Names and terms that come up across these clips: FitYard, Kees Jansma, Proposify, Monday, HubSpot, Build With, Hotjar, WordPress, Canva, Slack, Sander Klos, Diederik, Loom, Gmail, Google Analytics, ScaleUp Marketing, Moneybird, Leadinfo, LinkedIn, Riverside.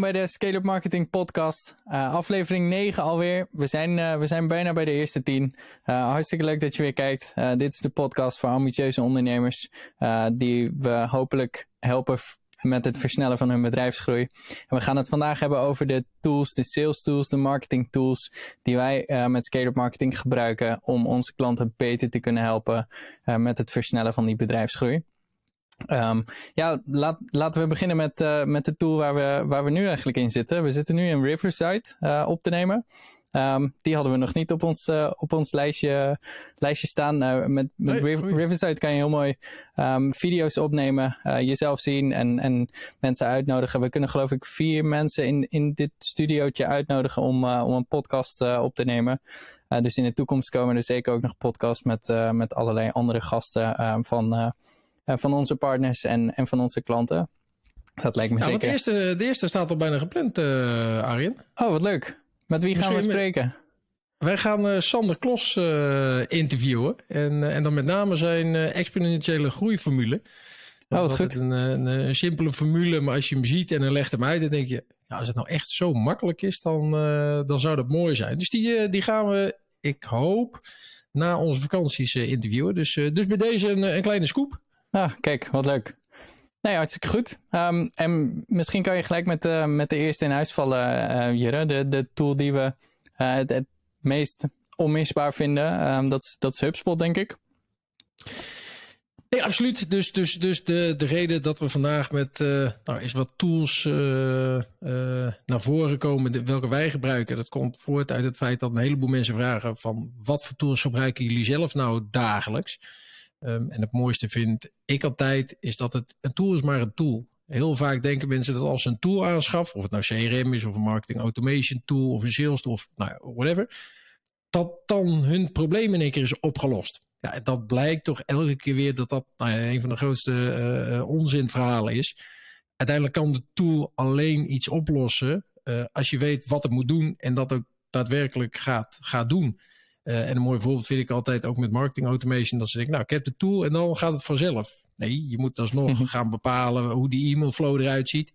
welkom bij de ScaleUp Marketing podcast. Aflevering 9 alweer. We zijn bijna bij de eerste 10. Hartstikke leuk dat je weer kijkt. Dit is de podcast voor ambitieuze ondernemers die we hopelijk helpen met het versnellen van hun bedrijfsgroei. En we gaan het vandaag hebben over de tools, de sales tools, de marketing tools die wij met ScaleUp Marketing gebruiken om onze klanten beter te kunnen helpen met het versnellen van die bedrijfsgroei. Laten we beginnen met de tool waar we nu eigenlijk in zitten. We zitten nu in Riverside op te nemen. Die hadden we nog niet op ons lijstje staan. Riverside kan je heel mooi video's opnemen, jezelf zien en mensen uitnodigen. We kunnen geloof ik 4 mensen in dit studiootje uitnodigen om een podcast op te nemen. Dus in de toekomst komen er zeker ook nog podcasts met allerlei andere gasten van onze partners en van onze klanten. Dat lijkt me zeker. De eerste staat al bijna gepland, Arjen. Oh, wat leuk. Met wie gaan we spreken? Wij gaan Sander Klos interviewen. En dan met name zijn exponentiële groeiformule. Dat is altijd een simpele formule, maar als je hem ziet en hij legt hem uit, dan denk je, nou, als het nou echt zo makkelijk is, dan zou dat mooi zijn. Dus die gaan we, ik hoop, na onze vakanties interviewen. Dus bij deze een kleine scoop. Ah, kijk, wat leuk. Nee, hartstikke goed. En misschien kan je gelijk met de eerste in huis vallen, Jure. De tool die we het meest onmisbaar vinden. Dat is HubSpot, denk ik. Nee, absoluut. Dus de reden dat we vandaag met is wat tools naar voren komen, welke wij gebruiken. Dat komt voort uit het feit dat een heleboel mensen vragen van wat voor tools gebruiken jullie zelf nou dagelijks? En het mooiste vind ik altijd is dat het een tool is, maar een tool. Heel vaak denken mensen dat als ze een tool aanschaffen, of het nou CRM is of een marketing automation tool of een sales tool of whatever, dat dan hun probleem in één keer is opgelost. Ja, en dat blijkt toch elke keer weer dat een van de grootste onzinverhalen is. Uiteindelijk kan de tool alleen iets oplossen als je weet wat het moet doen en dat ook daadwerkelijk gaat doen. En een mooi voorbeeld vind ik altijd ook met marketing automation. Dat ze denken, ik heb de tool en dan gaat het vanzelf. Nee, je moet alsnog gaan bepalen hoe die e-mailflow eruit ziet.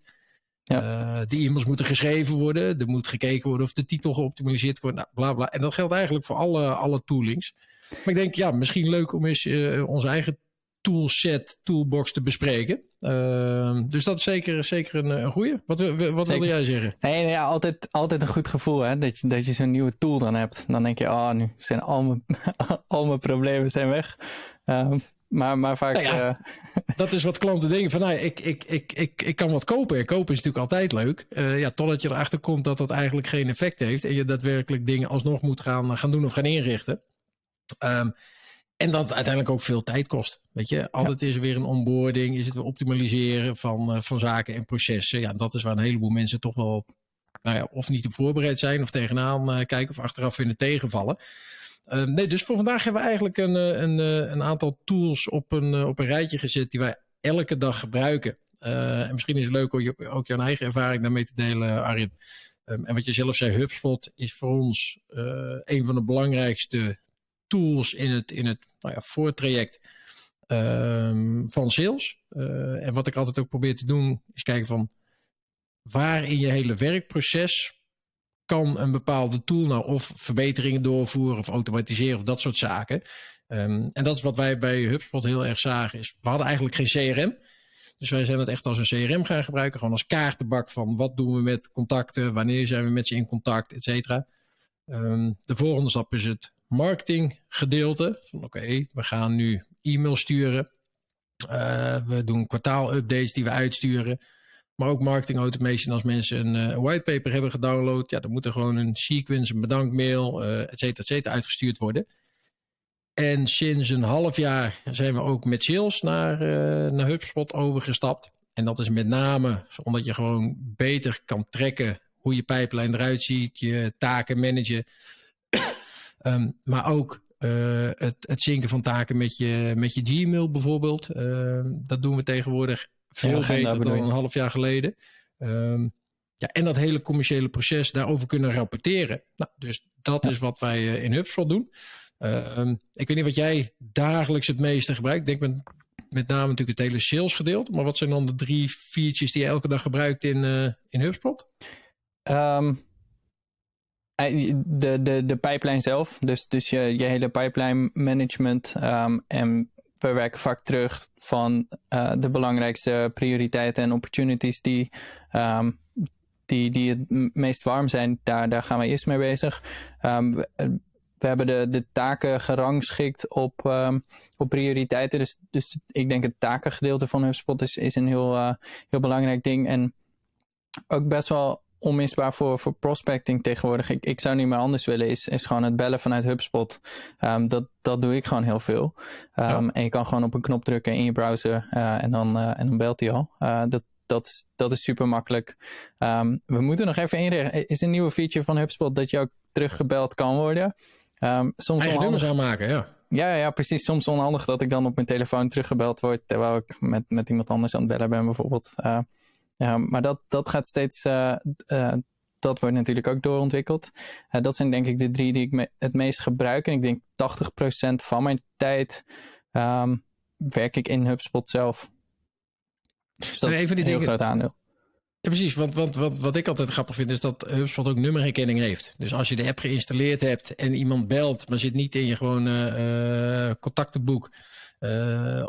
Ja. Die e-mails moeten geschreven worden. Er moet gekeken worden of de titel geoptimaliseerd wordt. Bla bla. En dat geldt eigenlijk voor alle toolings. Maar ik denk, misschien leuk om eens onze eigen toolset, toolbox te bespreken. Dus dat is zeker een goeie. Wat wilde jij zeggen? Nee, altijd een goed gevoel, hè? Dat je zo'n nieuwe tool dan hebt. Dan denk je, nu zijn al mijn problemen zijn weg. Maar vaak... Dat is wat klanten denken van, ik kan wat kopen. En kopen is natuurlijk altijd leuk. Totdat je erachter komt dat dat eigenlijk geen effect heeft. En je daadwerkelijk dingen alsnog moet gaan doen of gaan inrichten. En dat uiteindelijk ook veel tijd kost. Weet je, altijd is er weer een onboarding, is het weer optimaliseren van zaken en processen. Ja, dat is waar een heleboel mensen toch wel, of niet op voorbereid zijn, of tegenaan kijken, of achteraf vinden tegenvallen. Dus voor vandaag hebben we eigenlijk een aantal tools op een rijtje gezet die wij elke dag gebruiken. En misschien is het leuk om ook jouw eigen ervaring daarmee te delen, Arjen. En wat je zelf zei, HubSpot is voor ons een van de belangrijkste tools in het voortraject van sales. En wat ik altijd ook probeer te doen is kijken van waar in je hele werkproces kan een bepaalde tool nou of verbeteringen doorvoeren of automatiseren of dat soort zaken. En dat is wat wij bij HubSpot heel erg zagen is, we hadden eigenlijk geen CRM. Dus wij zijn het echt als een CRM gaan gebruiken. Gewoon als kaartenbak van wat doen we met contacten, wanneer zijn we met ze in contact, et cetera. De volgende stap is het marketing gedeelte van oké, we gaan nu e-mail sturen, we doen kwartaalupdates die we uitsturen, maar ook marketing automation. Als mensen een whitepaper hebben gedownload, dan moet er gewoon een sequence, een bedankmail, et cetera, uitgestuurd worden. En sinds een half jaar zijn we ook met sales naar HubSpot overgestapt. En dat is met name omdat je gewoon beter kan trekken hoe je pipeline eruit ziet, je taken managen. Maar ook het zinken van taken met je Gmail bijvoorbeeld. Dat doen we tegenwoordig veel beter dan een half jaar geleden. En dat hele commerciële proces daarover kunnen rapporteren. Dus dat is wat wij in HubSpot doen. Ik weet niet wat jij dagelijks het meeste gebruikt. Ik denk met met name natuurlijk het hele sales gedeelte. Maar wat zijn dan de 3 features die je elke dag gebruikt in HubSpot? De pipeline zelf. Dus je hele pipeline management. En we werken vaak terug van de belangrijkste prioriteiten en opportunities die het meest warm zijn. Daar gaan we eerst mee bezig. We hebben de taken gerangschikt op prioriteiten. Dus ik denk het takengedeelte van HubSpot is een heel belangrijk ding. En ook best wel onmisbaar voor prospecting tegenwoordig. Ik zou niet meer anders willen, is gewoon het bellen vanuit HubSpot. Dat doe ik gewoon heel veel. En je kan gewoon op een knop drukken in je browser en dan belt hij al. Dat is super makkelijk. We moeten nog even inrichten. Is een nieuwe feature van HubSpot dat je ook teruggebeld kan worden. Eigen nummers aanmaken, ja. Ja, precies. Soms onhandig dat ik dan op mijn telefoon teruggebeld word, terwijl ik met iemand anders aan het bellen ben bijvoorbeeld. Maar dat gaat steeds... dat wordt natuurlijk ook doorontwikkeld. Dat zijn denk ik de 3 die ik het meest gebruik. En ik denk 80% van mijn tijd werk ik in HubSpot zelf. Dus dat is een heel groot aandeel. Ja, precies, want wat ik altijd grappig vind is dat HubSpot ook nummerherkenning heeft. Dus als je de app geïnstalleerd hebt en iemand belt, maar zit niet in je gewone contactenboek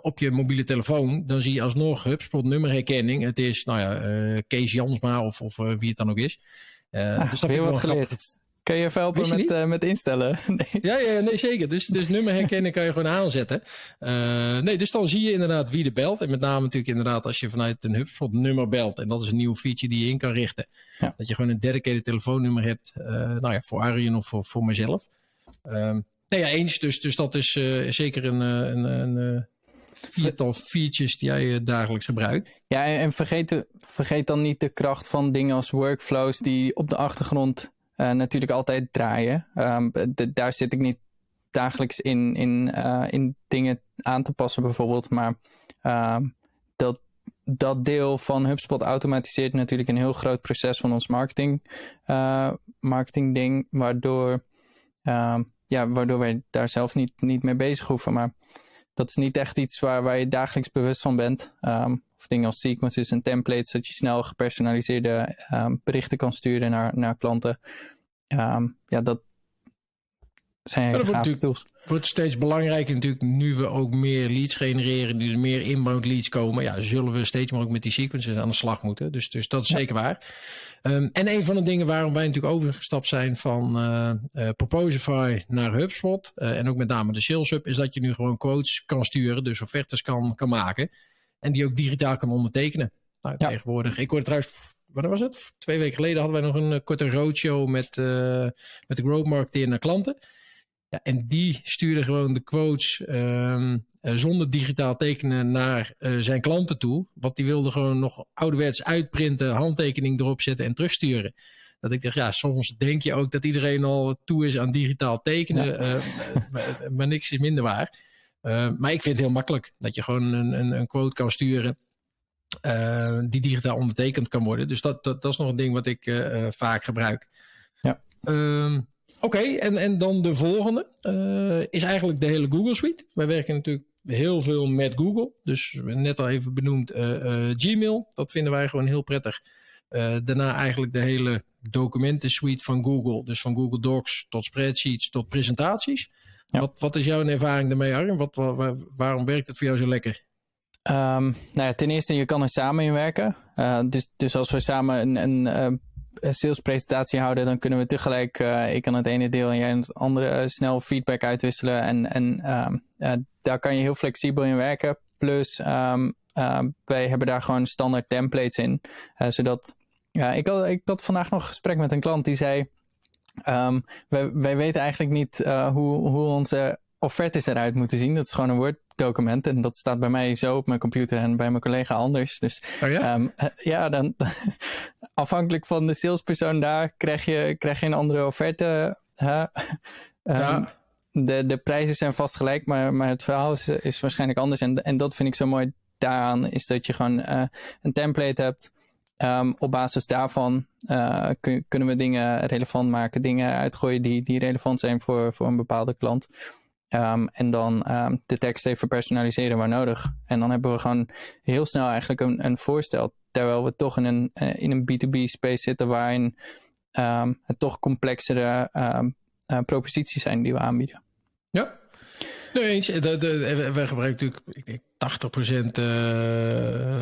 op je mobiele telefoon, dan zie je alsnog HubSpot nummerherkenning. Het is, Kees Jansma of wie het dan ook is. Dus dat heb ik wel geleerd. Grappig. Kun je even helpen met instellen? Nee. Ja, nee, zeker. Dus nummerherkenning kan je gewoon aanzetten. Dus dan zie je inderdaad wie er belt. En met name natuurlijk inderdaad als je vanuit een HubSpot nummer belt. En dat is een nieuwe feature die je in kan richten. Ja. Dat je gewoon een dedicated telefoonnummer hebt. Voor Arjen of voor mezelf. Eens. Dus dat is zeker een 4-tal features die jij dagelijks gebruikt. Ja, en vergeet dan niet de kracht van dingen als workflows die op de achtergrond... natuurlijk altijd draaien. Daar zit ik niet dagelijks in dingen aan te passen bijvoorbeeld. Maar dat deel van HubSpot automatiseert natuurlijk een heel groot proces van ons marketing ding. Waardoor wij daar zelf niet mee bezig hoeven. Maar dat is niet echt iets waar je dagelijks bewust van bent. Of dingen als sequences en templates, dat je snel gepersonaliseerde berichten kan sturen naar klanten. Dat zijn hele gave tools. Het wordt steeds belangrijker natuurlijk nu we ook meer leads genereren, nu er meer inbound leads komen. Ja, zullen we steeds meer ook met die sequences aan de slag moeten. Dus dat is zeker waar. En een van de dingen waarom wij natuurlijk overgestapt zijn van Proposify naar HubSpot en ook met name de Sales Hub, is dat je nu gewoon quotes kan sturen, dus offertes kan maken. En die ook digitaal kan ondertekenen. Tegenwoordig. Ik hoorde trouwens, wat was het? 2 weken geleden hadden wij nog een korte roadshow met de growth marketeer naar klanten. Ja, en die stuurde gewoon de quotes zonder digitaal tekenen naar zijn klanten toe. Want die wilde gewoon nog ouderwets uitprinten, handtekening erop zetten en terugsturen. Dat ik dacht, ja, soms denk je ook dat iedereen al toe is aan digitaal tekenen. Ja. Maar niks is minder waar. Maar ik vind het heel makkelijk dat je gewoon een quote kan sturen die digitaal ondertekend kan worden. Dus dat is nog een ding wat ik vaak gebruik. Ja. Oké, en dan de volgende is eigenlijk de hele Google Suite. Wij werken natuurlijk heel veel met Google. Dus net al even benoemd Gmail. Dat vinden wij gewoon heel prettig. Daarna eigenlijk de hele documentensuite van Google. Dus van Google Docs tot spreadsheets tot presentaties. Ja. Wat is jouw ervaring daarmee, Arjen? Waarom werkt het voor jou zo lekker? Ten eerste, je kan er samen in werken. Dus als we samen een salespresentatie houden, dan kunnen we tegelijk, ik kan het ene deel en jij het andere, snel feedback uitwisselen. En daar kan je heel flexibel in werken. Plus, wij hebben daar gewoon standaard templates in. Zodat, ja, ik had vandaag nog een gesprek met een klant die zei... Wij weten eigenlijk niet hoe onze offertes eruit moeten zien. Dat is gewoon een Word-document. En dat staat bij mij zo op mijn computer en bij mijn collega anders. Dus dan afhankelijk van de salespersoon daar krijg je een andere offerte. De prijzen zijn vast gelijk, maar het verhaal is waarschijnlijk anders. En dat vind ik zo mooi daaraan, is dat je gewoon een template hebt. Op basis daarvan kunnen we dingen relevant maken. Dingen uitgooien die relevant zijn voor een bepaalde klant. En dan de tekst even personaliseren waar nodig. En dan hebben we gewoon heel snel eigenlijk een voorstel. Terwijl we toch in een B2B space zitten waarin het toch complexere proposities zijn die we aanbieden. Ja, nee eens. Wij gebruiken natuurlijk, ik denk 80%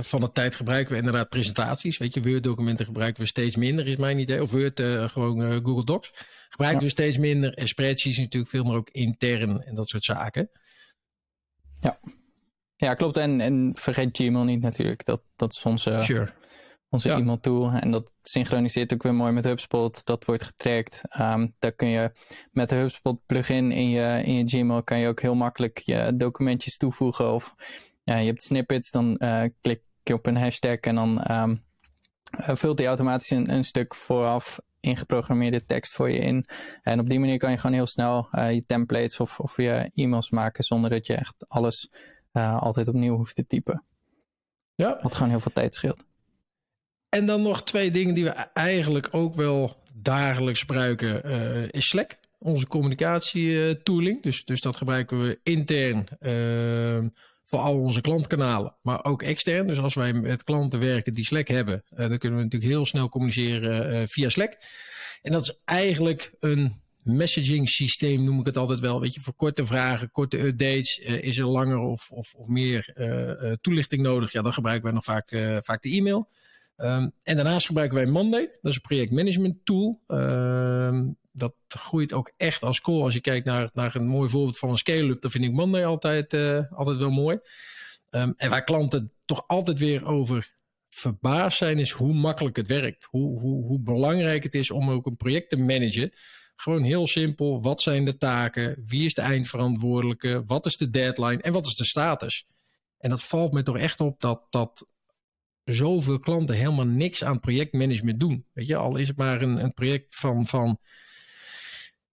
van de tijd gebruiken we inderdaad presentaties. Weet je, Word-documenten gebruiken we steeds minder, is mijn idee. Of Word, gewoon Google Docs. Gebruiken we steeds minder. En spreadsheets natuurlijk veel meer ook intern en dat soort zaken. Ja, ja klopt. En vergeet Gmail niet natuurlijk. Dat is onze e-mail tool. En dat synchroniseert ook weer mooi met HubSpot. Dat wordt getrackt. Daar kun je met de HubSpot plugin in je Gmail kan je ook heel makkelijk je documentjes toevoegen. Of je hebt snippets, dan klik je op een hashtag en dan vult hij automatisch een stuk vooraf ingeprogrammeerde tekst voor je in. En op die manier kan je gewoon heel snel je templates of je e-mails maken zonder dat je echt alles altijd opnieuw hoeft te typen. Ja. Wat gewoon heel veel tijd scheelt. En dan nog 2 dingen die we eigenlijk ook wel dagelijks gebruiken. Is Slack, onze communicatietooling. Dus dat gebruiken we intern voor al onze klantkanalen. Maar ook extern. Dus als wij met klanten werken die Slack hebben. Dan kunnen we natuurlijk heel snel communiceren via Slack. En dat is eigenlijk een messaging systeem, noem ik het altijd wel. Weet je, voor korte vragen, korte updates. Is er langer of meer toelichting nodig? Ja, dan gebruiken wij nog vaak de e-mail. En daarnaast gebruiken wij Monday. Dat is een projectmanagement tool. Dat groeit ook echt als kool. Als je kijkt naar een mooi voorbeeld van een scale-up, dan vind ik Monday altijd wel mooi. En waar klanten toch altijd weer over verbaasd zijn, is hoe makkelijk het werkt. Hoe belangrijk het is om ook een project te managen. Gewoon heel simpel. Wat zijn de taken? Wie is de eindverantwoordelijke? Wat is de deadline? En wat is de status? En dat valt me toch echt op dat zoveel klanten helemaal niks aan projectmanagement doen. Weet je, al is het maar een project van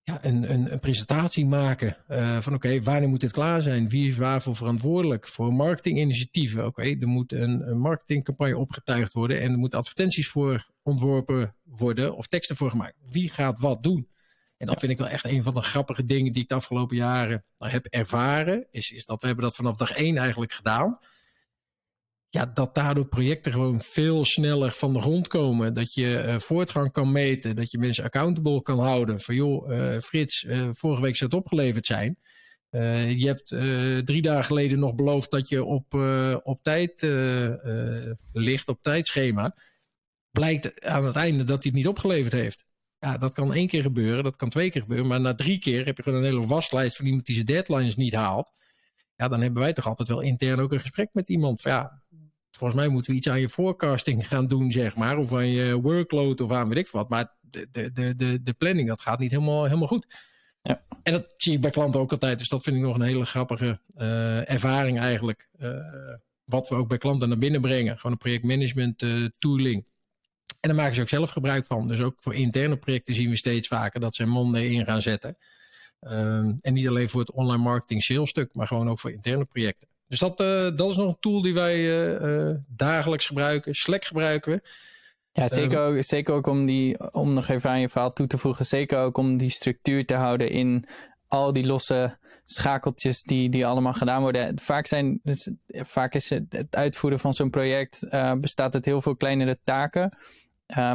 een presentatie maken. Van oké, wanneer moet dit klaar zijn? Wie is waarvoor verantwoordelijk? Voor marketinginitiatieven. Oké, er moet een marketingcampagne opgetuigd worden. En er moeten advertenties voor ontworpen worden. Of teksten voor gemaakt. Wie gaat wat doen? En dat vind ik wel echt een van de grappige dingen die ik de afgelopen jaren heb ervaren. Is dat we hebben dat vanaf dag 1 eigenlijk gedaan. Ja, dat daardoor projecten gewoon veel sneller van de grond komen. Dat je voortgang kan meten. Dat je mensen accountable kan houden. Van joh, Frits, vorige week zou het opgeleverd zijn. Je hebt 3 dagen geleden nog beloofd dat je op tijd ligt, op tijdschema. Blijkt aan het einde dat hij het niet opgeleverd heeft. Ja, dat kan 1 keer gebeuren, dat kan 2 keer gebeuren. Maar na 3 keer heb je gewoon een hele waslijst van iemand die zijn deadlines niet haalt. Ja, dan hebben wij toch altijd wel intern ook een gesprek met iemand van ja, volgens mij moeten we iets aan je forecasting gaan doen, zeg maar. Of aan je workload of aan weet ik wat. Maar de planning, dat gaat niet helemaal goed. Ja. En dat zie ik bij klanten ook altijd. Dus dat vind ik nog een hele grappige ervaring eigenlijk. Wat we ook bij klanten naar binnen brengen. Gewoon een projectmanagement tooling. En daar maken ze ook zelf gebruik van. Dus ook voor interne projecten zien we steeds vaker dat ze Monday in gaan zetten. En niet alleen voor het online marketing sales stuk, maar gewoon ook voor interne projecten. Dus dat is nog een tool die wij dagelijks gebruiken. Slack gebruiken we. Ja, zeker ook om nog even aan je verhaal toe te voegen. Zeker ook om die structuur te houden in al die losse schakeltjes die allemaal gedaan worden. Vaak is het uitvoeren van zo'n project bestaat uit heel veel kleinere taken.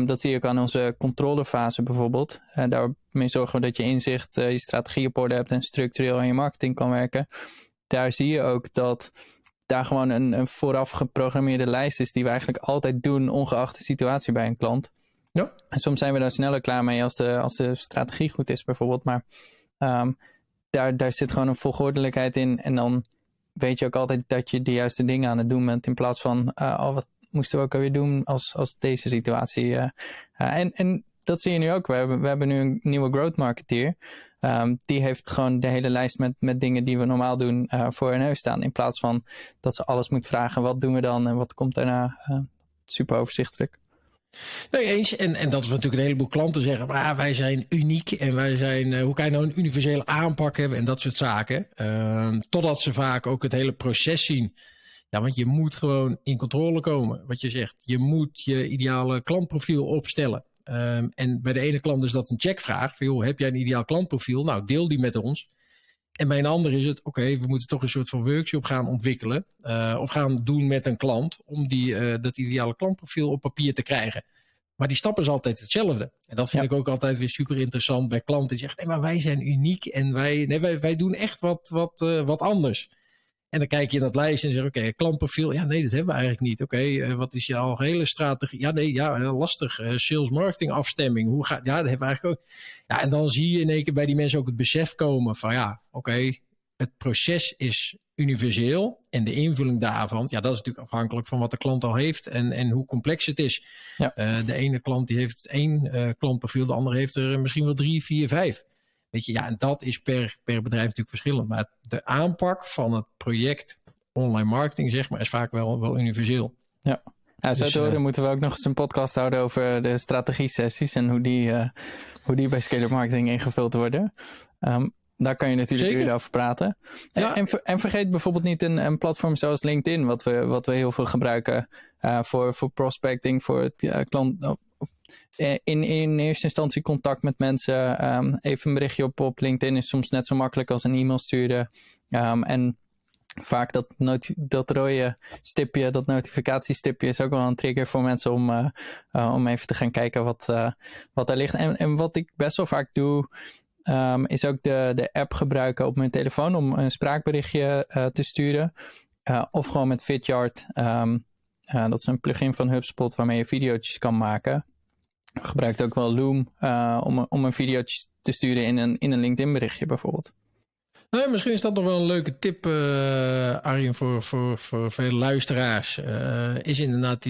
Dat zie je ook aan onze controlefase bijvoorbeeld. Daarmee zorgen we dat je inzicht, je strategie op orde hebt en structureel aan je marketing kan werken. Daar zie je ook dat daar gewoon een vooraf geprogrammeerde lijst is die we eigenlijk altijd doen, ongeacht de situatie bij een klant. Ja. En soms zijn we daar sneller klaar mee als de strategie goed is bijvoorbeeld. Maar daar zit gewoon een volgordelijkheid in. En dan weet je ook altijd dat je de juiste dingen aan het doen bent in plaats van wat moesten we ook alweer doen als deze situatie. En dat zie je nu ook. We hebben nu een nieuwe growth marketeer. Die heeft gewoon de hele lijst met dingen die we normaal doen voor hun neus staan. In plaats van dat ze alles moet vragen. Wat doen we dan en wat komt daarna? Super overzichtelijk. Nee, eens. En dat is natuurlijk een heleboel klanten zeggen. Maar wij zijn uniek. En wij zijn, hoe kan je nou een universele aanpak hebben? En dat soort zaken. Totdat ze vaak ook het hele proces zien. Ja, want je moet gewoon in controle komen. Wat je zegt. Je moet je ideale klantprofiel opstellen. En bij de ene klant is dat een checkvraag. Van, joh, heb jij een ideaal klantprofiel? Nou, deel die met ons. En mijn ander is het, oké, we moeten toch een soort van workshop gaan ontwikkelen. Of gaan doen met een klant. Om dat ideale klantprofiel op papier te krijgen. Maar die stap is altijd hetzelfde. En dat vind ik ook altijd weer super interessant bij klanten. Die zeggen, nee, maar wij zijn uniek. En wij doen echt wat anders. En dan kijk je in dat lijstje en zeg, oké, klantprofiel. Ja, nee, dat hebben we eigenlijk niet. Oké, wat is je algehele strategie? Ja, nee, ja, lastig. Sales marketing afstemming. Hoe gaat? Ja, dat hebben we eigenlijk ook. Ja, en dan zie je in één keer bij die mensen ook het besef komen van ja, oké, het proces is universeel. En de invulling daarvan, ja, dat is natuurlijk afhankelijk van wat de klant al heeft en hoe complex het is. Ja. De ene klant die heeft één klantprofiel, de andere heeft er misschien wel 3, 4, 5. Weet je, ja, en dat is per bedrijf natuurlijk verschillend. Maar de aanpak van het project online marketing, zeg maar, is vaak wel universeel. Ja, zo moeten we ook nog eens een podcast houden over de strategie-sessies en hoe die bij ScaleUp Marketing ingevuld worden. Daar kan je natuurlijk uren over praten. Ja. En vergeet bijvoorbeeld niet een platform zoals LinkedIn, wat we heel veel gebruiken voor prospecting, voor het klant. In eerste instantie contact met mensen. Even een berichtje op LinkedIn is soms net zo makkelijk als een e-mail sturen. En vaak dat rode stipje, dat notificatiestipje is ook wel een trigger voor mensen om even te gaan kijken wat er ligt. En wat ik best wel vaak doe, is ook de app gebruiken op mijn telefoon om een spraakberichtje te sturen. Of gewoon met FitYard. Dat is een plugin van HubSpot waarmee je video's kan maken. Gebruikt ook wel Loom om een videootje te sturen in een LinkedIn berichtje bijvoorbeeld. Nou ja, misschien is dat nog wel een leuke tip, Arjen, voor vele luisteraars. Is inderdaad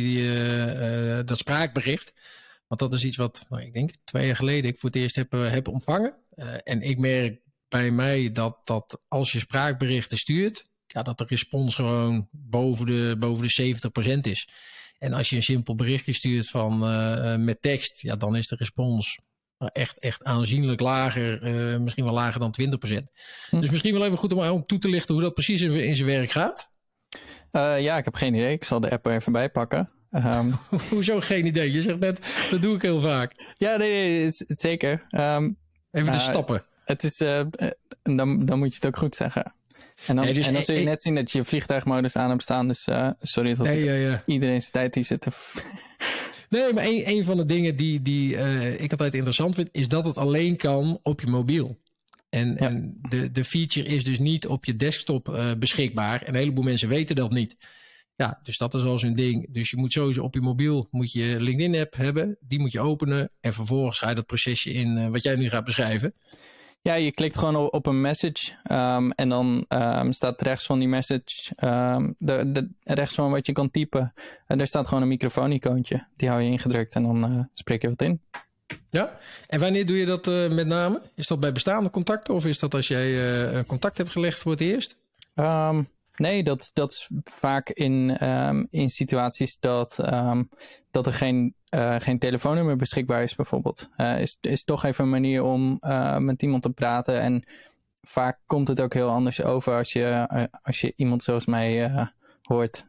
dat spraakbericht. Want dat is iets wat, ik denk 2 jaar geleden ik voor het eerst heb ontvangen. En ik merk bij mij dat als je spraakberichten stuurt, ja, dat de respons gewoon boven de 70% is. En als je een simpel berichtje stuurt met tekst, ja, dan is de respons echt aanzienlijk lager. Misschien wel lager dan 20%. Dus misschien wel even goed om toe te lichten hoe dat precies in zijn werk gaat. Ja, ik heb geen idee. Ik zal de app er even bij pakken. Hoezo geen idee? Je zegt net, dat doe ik heel vaak. Ja, nee, het zeker. Even de stappen. Het is, dan moet je het ook goed zeggen. En dan zul je net zien dat je vliegtuigmodus aan hebt staan. Dus sorry dat iedereen zijn tijd die zit te... Nee, maar een van de dingen die ik altijd interessant vind... is dat het alleen kan op je mobiel. En de feature is dus niet op je desktop beschikbaar. En een heleboel mensen weten dat niet. Ja, dus dat is al zo'n ding. Dus je moet sowieso op je mobiel moet je LinkedIn-app hebben. Die moet je openen. En vervolgens ga je dat procesje in wat jij nu gaat beschrijven... Ja, je klikt gewoon op een message en dan staat rechts van die message, rechts van wat je kan typen. En daar staat gewoon een microfoon-icoontje. Die hou je ingedrukt en dan spreek je wat in. Ja, en wanneer doe je dat met name? Is dat bij bestaande contacten of is dat als jij contact hebt gelegd voor het eerst? Nee, dat is vaak in situaties dat er geen telefoonnummer beschikbaar is bijvoorbeeld. Is toch even een manier om met iemand te praten. En vaak komt het ook heel anders over als je iemand zoals mij hoort.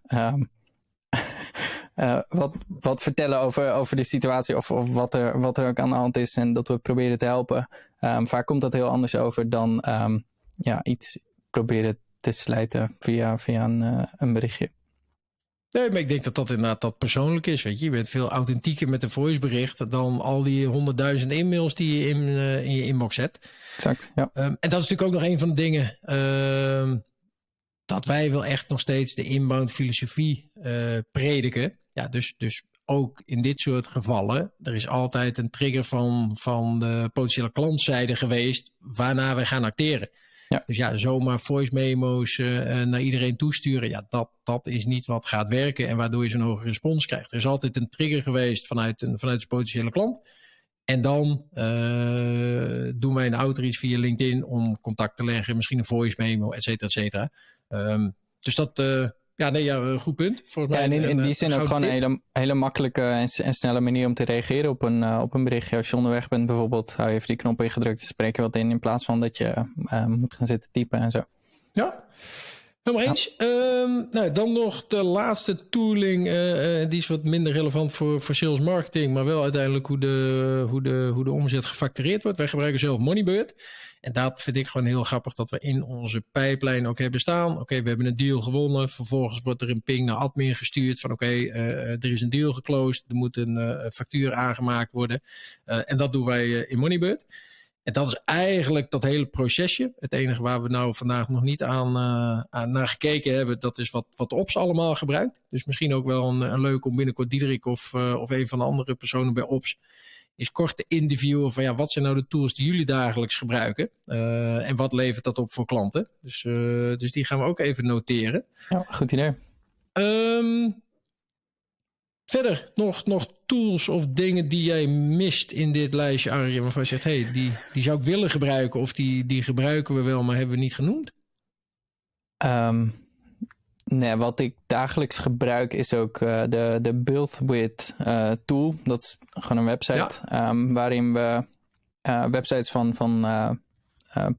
Wat vertellen over de situatie of wat er ook aan de hand is. En dat we proberen te helpen. Vaak komt dat heel anders over dan iets proberen te slijten via een berichtje. Nee, maar ik denk dat inderdaad dat persoonlijk is. Weet je. Je bent veel authentieker met een voicebericht dan al die 100.000 e-mails die je in je inbox hebt. Exact, ja. En dat is natuurlijk ook nog een van de dingen... dat wij wel echt nog steeds de inbound filosofie prediken. Ja, dus ook in dit soort gevallen... er is altijd een trigger van de potentiële klantzijde geweest... waarna wij gaan acteren. Ja. Dus ja, zomaar voice memo's naar iedereen toesturen. Ja, dat is niet wat gaat werken en waardoor je zo'n hoge respons krijgt. Er is altijd een trigger geweest vanuit de potentiële klant. En dan doen wij een outreach via LinkedIn om contact te leggen. Misschien een voice memo, et cetera, et cetera. Dus dat... goed punt. Volgens mij in die zin ook gewoon een hele makkelijke en snelle manier om te reageren op een berichtje. Als je onderweg bent bijvoorbeeld, hou je even die knop ingedrukt, spreek je wat in plaats van dat je moet gaan zitten typen en zo. Ja, Helemaal eens. Ja. Nou, dan nog de laatste tooling. Die is wat minder relevant voor sales marketing. Maar wel uiteindelijk hoe de omzet gefactureerd wordt. Wij gebruiken zelf Moneybird. En dat vind ik gewoon heel grappig. Dat we in onze pijplijn ook hebben staan. Oké, we hebben een deal gewonnen. Vervolgens wordt er een ping naar admin gestuurd. Van er is een deal geclosed. Er moet een factuur aangemaakt worden. En dat doen wij in Moneybird. En dat is eigenlijk dat hele procesje. Het enige waar we nou vandaag nog niet aan naar gekeken hebben, dat is wat Ops allemaal gebruikt. Dus misschien ook wel een leuk om binnenkort Diederik of een van de andere personen bij Ops is kort te interviewen van wat zijn nou de tools die jullie dagelijks gebruiken en wat levert dat op voor klanten. Dus die gaan we ook even noteren. Ja, goed idee. Verder nog tools of dingen die jij mist in dit lijstje, Arjen, waarvan je zegt, die zou ik willen gebruiken of die gebruiken we wel, maar hebben we niet genoemd? Nee, wat ik dagelijks gebruik is ook de Build With tool. Dat is gewoon een website waarin we websites van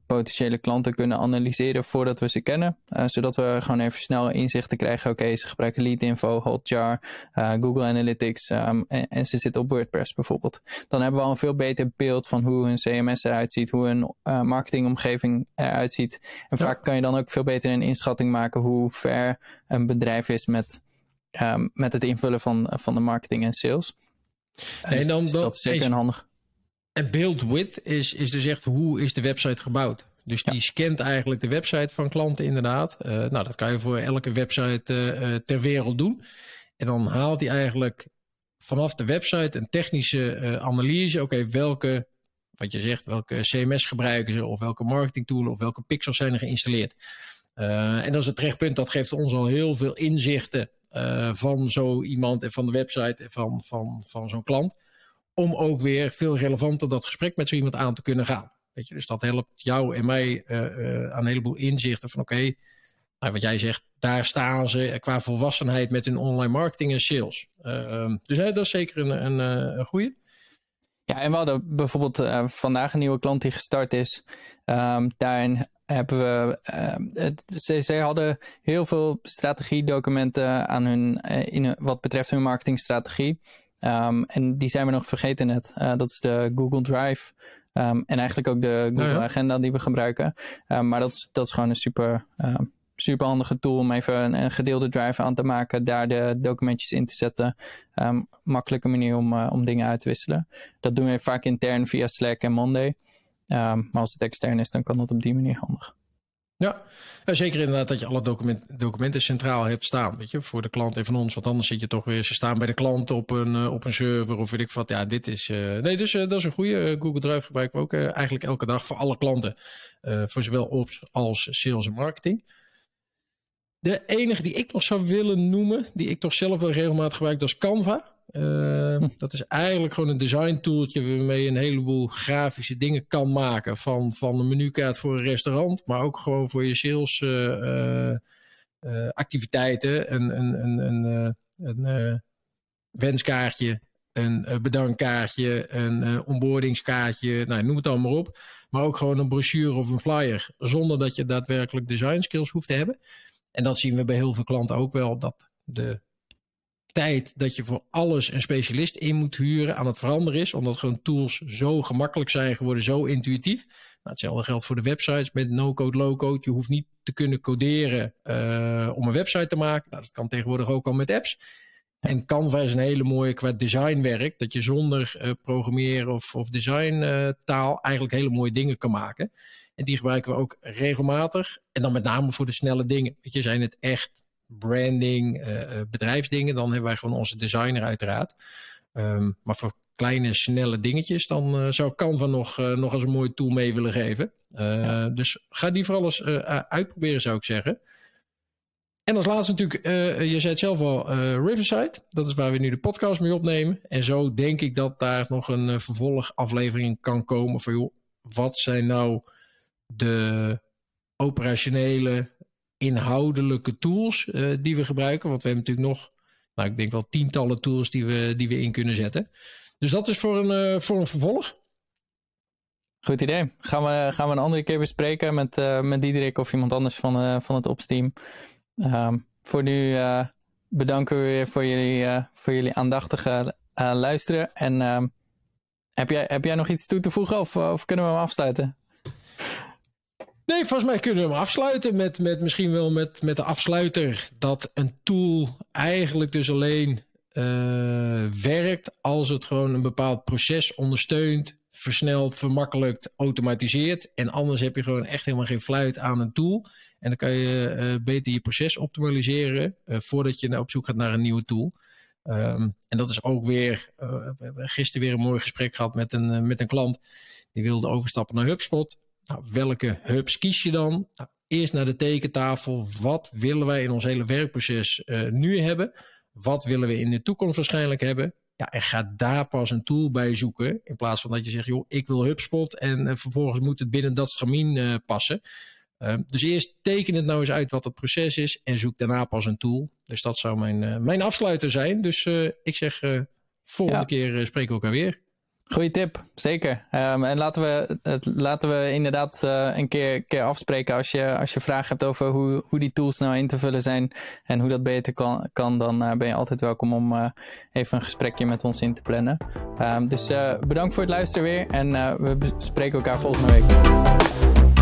potentiële klanten kunnen analyseren voordat we ze kennen. Zodat we gewoon even snel inzichten krijgen. Oké, ze gebruiken Leadinfo, Hotjar, Google Analytics en ze zitten op WordPress bijvoorbeeld. Dan hebben we al een veel beter beeld van hoe hun CMS eruit ziet, hoe hun marketingomgeving eruit ziet. En vaak kan je dan ook veel beter een inschatting maken hoe ver een bedrijf is met het invullen van de marketing en sales. Dus dat is zeker handig. En Build With is dus echt hoe is de website gebouwd. Dus die scant eigenlijk de website van klanten inderdaad. Nou, dat kan je voor elke website ter wereld doen. En dan haalt hij eigenlijk vanaf de website een technische analyse. Oké, welke CMS gebruiken ze of welke marketingtool of welke pixels zijn er geïnstalleerd. En dat is het terechtpunt. Dat geeft ons al heel veel inzichten van zo iemand en van de website en van zo'n klant. Om ook weer veel relevanter dat gesprek met zo iemand aan te kunnen gaan. Weet je, dus dat helpt jou en mij aan een heleboel inzichten van oké, wat jij zegt, daar staan ze qua volwassenheid met hun online marketing en sales. Dus dat is zeker een goeie. Ja, en we hadden bijvoorbeeld vandaag een nieuwe klant die gestart is. Daarin hebben we... Ze hadden heel veel strategiedocumenten aan hun, wat betreft hun marketingstrategie. En die zijn we nog vergeten net. Dat is de Google Drive. En eigenlijk ook de Google Agenda die we gebruiken. Maar dat is gewoon een super handige tool om even een gedeelde drive aan te maken. Daar de documentjes in te zetten. Makkelijke manier om dingen uit te wisselen. Dat doen we vaak intern via Slack en Monday. Maar als het extern is, dan kan dat op die manier handig. Ja, zeker inderdaad dat je alle documenten centraal hebt staan, weet je, voor de klant en van ons. Want anders zit je toch weer, ze staan bij de klant op een server of weet ik wat. Ja, dit is... dat is een goede. Google Drive gebruiken we ook eigenlijk elke dag voor alle klanten. Voor zowel ops als sales en marketing. De enige die ik nog zou willen noemen, die ik toch zelf wel regelmatig gebruik, dat is Canva. Dat is eigenlijk gewoon een design tooltje waarmee je een heleboel grafische dingen kan maken. Van een menukaart voor een restaurant, maar ook gewoon voor je sales activiteiten. Een wenskaartje, een bedankkaartje, een onboardingskaartje, nou, noem het dan maar op. Maar ook gewoon een brochure of een flyer, zonder dat je daadwerkelijk design skills hoeft te hebben. En dat zien we bij heel veel klanten ook wel, dat de tijd dat je voor alles een specialist in moet huren aan het veranderen is, omdat gewoon tools zo gemakkelijk zijn geworden, zo intuïtief. Nou, hetzelfde geldt voor de websites met no-code, low-code. Je hoeft niet te kunnen coderen om een website te maken. Nou, dat kan tegenwoordig ook al met apps. En Canva is een hele mooie qua designwerk, dat je zonder programmeren of designtaal eigenlijk hele mooie dingen kan maken. En die gebruiken we ook regelmatig. En dan met name voor de snelle dingen. Weet je, zijn het echt branding, bedrijfsdingen, dan hebben wij gewoon onze designer uiteraard. Maar voor kleine, snelle dingetjes, dan zou Canva nog als een mooie tool mee willen geven. Dus ga die vooral eens uitproberen, zou ik zeggen. En als laatste natuurlijk, je zei het zelf al, Riverside. Dat is waar we nu de podcast mee opnemen. En zo denk ik dat daar nog een vervolgaflevering kan komen van, joh, wat zijn nou de operationele inhoudelijke tools die we gebruiken. Want we hebben natuurlijk nog, nou, ik denk wel tientallen tools die we in kunnen zetten. Dus dat is voor een vervolg. Goed idee. Gaan we een andere keer bespreken met Diederik of iemand anders van het Ops-team. Voor nu bedanken we weer voor jullie aandachtige luisteren. En heb jij nog iets toe te voegen of kunnen we hem afsluiten? Nee, volgens mij kunnen we hem afsluiten met de afsluiter. Dat een tool eigenlijk dus alleen werkt als het gewoon een bepaald proces ondersteunt, versnelt, vermakkelijkt, automatiseert. En anders heb je gewoon echt helemaal geen fluit aan een tool. En dan kan je beter je proces optimaliseren voordat je op zoek gaat naar een nieuwe tool. En dat is ook weer, we hebben gisteren weer een mooi gesprek gehad met een klant. Die wilde overstappen naar HubSpot. Nou, welke hubs kies je dan? Nou, eerst naar de tekentafel. Wat willen wij in ons hele werkproces nu hebben? Wat willen we in de toekomst waarschijnlijk hebben? Ja, en ga daar pas een tool bij zoeken. In plaats van dat je zegt, joh, ik wil HubSpot. En vervolgens moet het binnen dat stramien passen. Dus eerst teken het nou eens uit wat het proces is. En zoek daarna pas een tool. Dus dat zou mijn afsluiter zijn. Dus ik zeg, volgende keer spreken we elkaar weer. Goeie tip, zeker. En laten we inderdaad een keer afspreken als je vragen hebt over hoe die tools nou in te vullen zijn en hoe dat beter kan dan ben je altijd welkom om even een gesprekje met ons in te plannen. Dus bedankt voor het luisteren weer en we spreken elkaar volgende week.